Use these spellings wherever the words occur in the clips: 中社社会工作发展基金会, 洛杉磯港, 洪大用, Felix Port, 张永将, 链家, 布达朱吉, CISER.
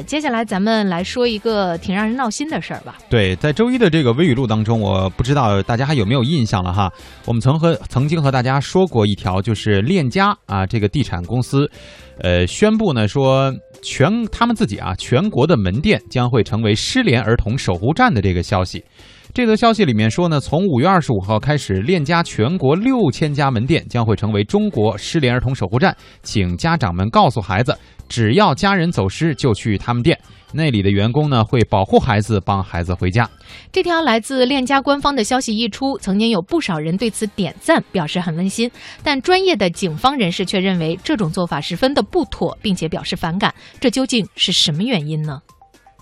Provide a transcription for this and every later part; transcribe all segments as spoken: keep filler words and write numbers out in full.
呃，接下来咱们来说一个挺让人闹心的事儿吧。对，在周一的这个微语录当中，我不知道大家还有没有印象了哈。我们曾和曾经和大家说过一条，就是链家啊这个地产公司，呃，宣布呢说全他们自己啊全国的门店将会成为失联儿童守护站的这个消息。这则消息里面说呢，从五月二十五号开始，链家全国六千家门店将会成为中国失联儿童守护站，请家长们告诉孩子，只要家人走失就去他们店，那里的员工呢会保护孩子，帮孩子回家。这条来自链家官方的消息一出，曾经有不少人对此点赞，表示很温馨，但专业的警方人士却认为这种做法十分的不妥，并且表示反感。这究竟是什么原因呢？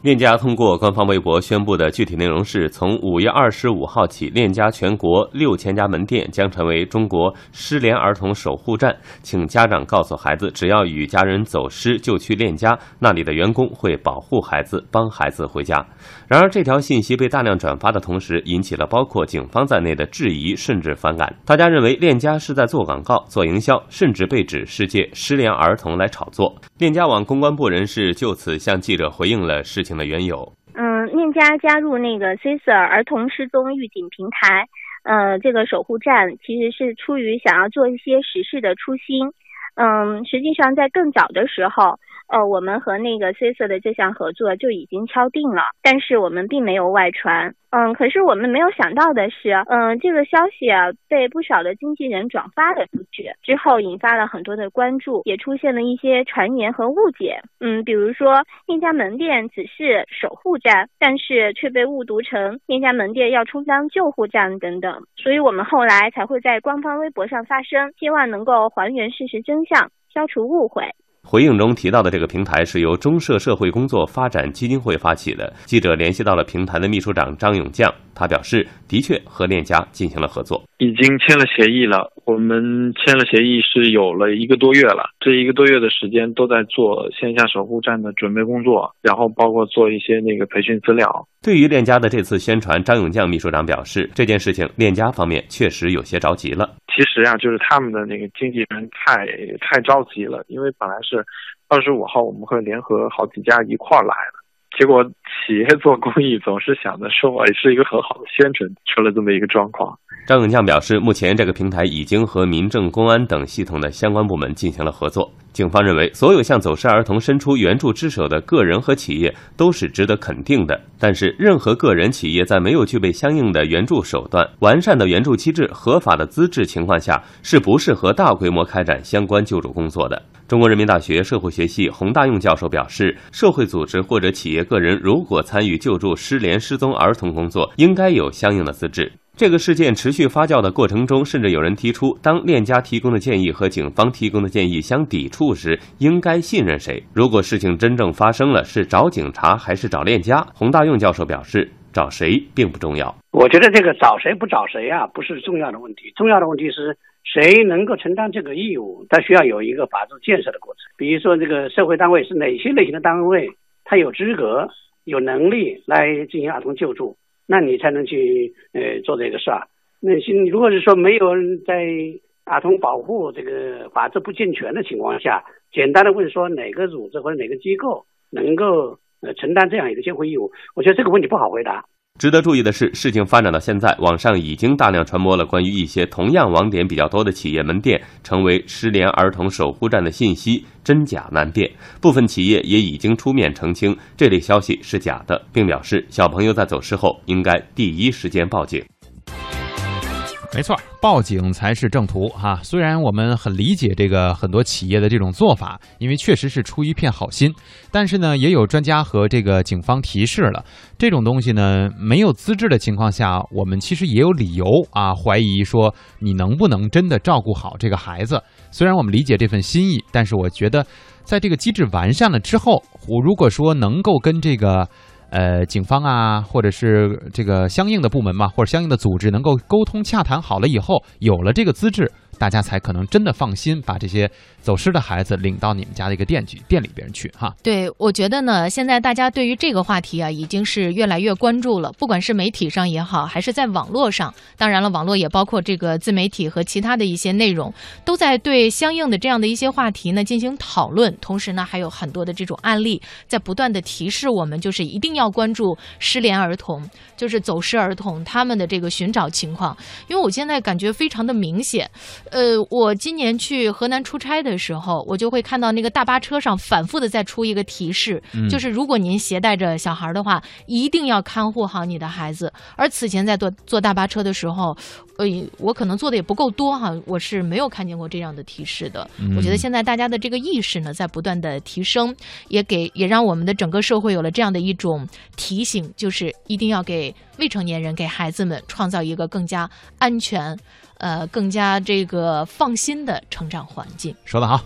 链家通过官方微博宣布的具体内容是，从五月二十五号起，链家全国六千家门店将成为中国失联儿童守护站，请家长告诉孩子，只要与家人走失就去链家，那里的员工会保护孩子，帮孩子回家。然而这条信息被大量转发的同时，引起了包括警方在内的质疑甚至反感。大家认为链家是在做广告、做营销，甚至被指是借失联儿童来炒作。链家网公关部人士就此向记者回应了事情的缘由。嗯，链家加入那个 C I S E R 儿童失踪预警平台，呃，这个守护站其实是出于想要做一些实事的初心。嗯，实际上在更早的时候，呃，我们和那个 C I S E R 的这项合作就已经敲定了，但是我们并没有外传。嗯，可是我们没有想到的是，嗯、呃，这个消息啊被不少的经纪人转发了出去之后，引发了很多的关注，也出现了一些传言和误解。嗯，比如说链家门店只是守护站，但是却被误读成链家门店要充当救护站等等。所以我们后来才会在官方微博上发声，希望能够还原事实真相，消除误会。回应中提到的这个平台是由中社社会工作发展基金会发起的。记者联系到了平台的秘书长张永将，他表示的确和链家进行了合作，已经签了协议了。我们签了协议是有了一个多月了，这一个多月的时间都在做线下守护站的准备工作，然后包括做一些那个培训资料。对于链家的这次宣传，张永将秘书长表示，这件事情链家方面确实有些着急了。其实啊，就是他们的那个经纪人太太着急了，因为本来是二十五号我们会联合好几家一块儿来的，结果企业做公益总是想着说是一个很好的宣传，出了这么一个状况。张永将表示，目前这个平台已经和民政、公安等系统的相关部门进行了合作。警方认为，所有向走失儿童伸出援助之手的个人和企业都是值得肯定的，但是任何个人、企业在没有具备相应的援助手段、完善的援助机制、合法的资质情况下，是不适合大规模开展相关救助工作的。中国人民大学社会学系洪大用教授表示，社会组织或者企业个人如果参与救助失联失踪儿童工作，应该有相应的资质。这个事件持续发酵的过程中，甚至有人提出，当链家提供的建议和警方提供的建议相抵触时，应该信任谁？如果事情真正发生了，是找警察还是找链家？洪大用教授表示，找谁并不重要。我觉得这个找谁不找谁啊，不是重要的问题，重要的问题是谁能够承担这个义务，它需要有一个法治建设的过程。比如说，这个社会单位是哪些类型的单位，它有资格、有能力来进行儿童救助。那你才能去呃做这个事儿。那如果是说没有在儿童保护这个法制不健全的情况下，简单的问说哪个组织或者哪个机构能够呃承担这样一个监护义务，我觉得这个问题不好回答。值得注意的是，事情发展到现在，网上已经大量传播了关于一些同样网点比较多的企业门店成为失联儿童守护站的信息，真假难辨。部分企业也已经出面澄清这类消息是假的，并表示小朋友在走失后应该第一时间报警。没错，报警才是正途啊！虽然我们很理解这个很多企业的这种做法，因为确实是出于一片好心，但是呢，也有专家和这个警方提示了，这种东西呢，没有资质的情况下，我们其实也有理由啊怀疑说你能不能真的照顾好这个孩子。虽然我们理解这份心意，但是我觉得，在这个机制完善了之后，我如果说能够跟这个。呃，警方啊，或者是这个相应的部门嘛，或者相应的组织能够沟通洽谈好了以后，有了这个资质，大家才可能真的放心把这些走失的孩子领到你们家的一个店去店里边去哈。对，我觉得呢，现在大家对于这个话题啊，已经是越来越关注了，不管是媒体上也好，还是在网络上，当然了，网络也包括这个自媒体和其他的一些内容，都在对相应的这样的一些话题呢进行讨论。同时呢，还有很多的这种案例在不断的提示我们，就是一定要关注失联儿童，就是走失儿童他们的这个寻找情况，因为我现在感觉非常的明显。呃，我今年去河南出差的时候，我就会看到那个大巴车上反复的在出一个提示，嗯、就是如果您携带着小孩的话，一定要看护好你的孩子。而此前在坐坐大巴车的时候，呃，我可能做的也不够多哈，我是没有看见过这样的提示的。嗯、我觉得现在大家的这个意识呢，在不断的提升，也给也让我们的整个社会有了这样的一种提醒，就是一定要给未成年人、给孩子们创造一个更加安全。呃，更加这个放心的成长环境。说得好。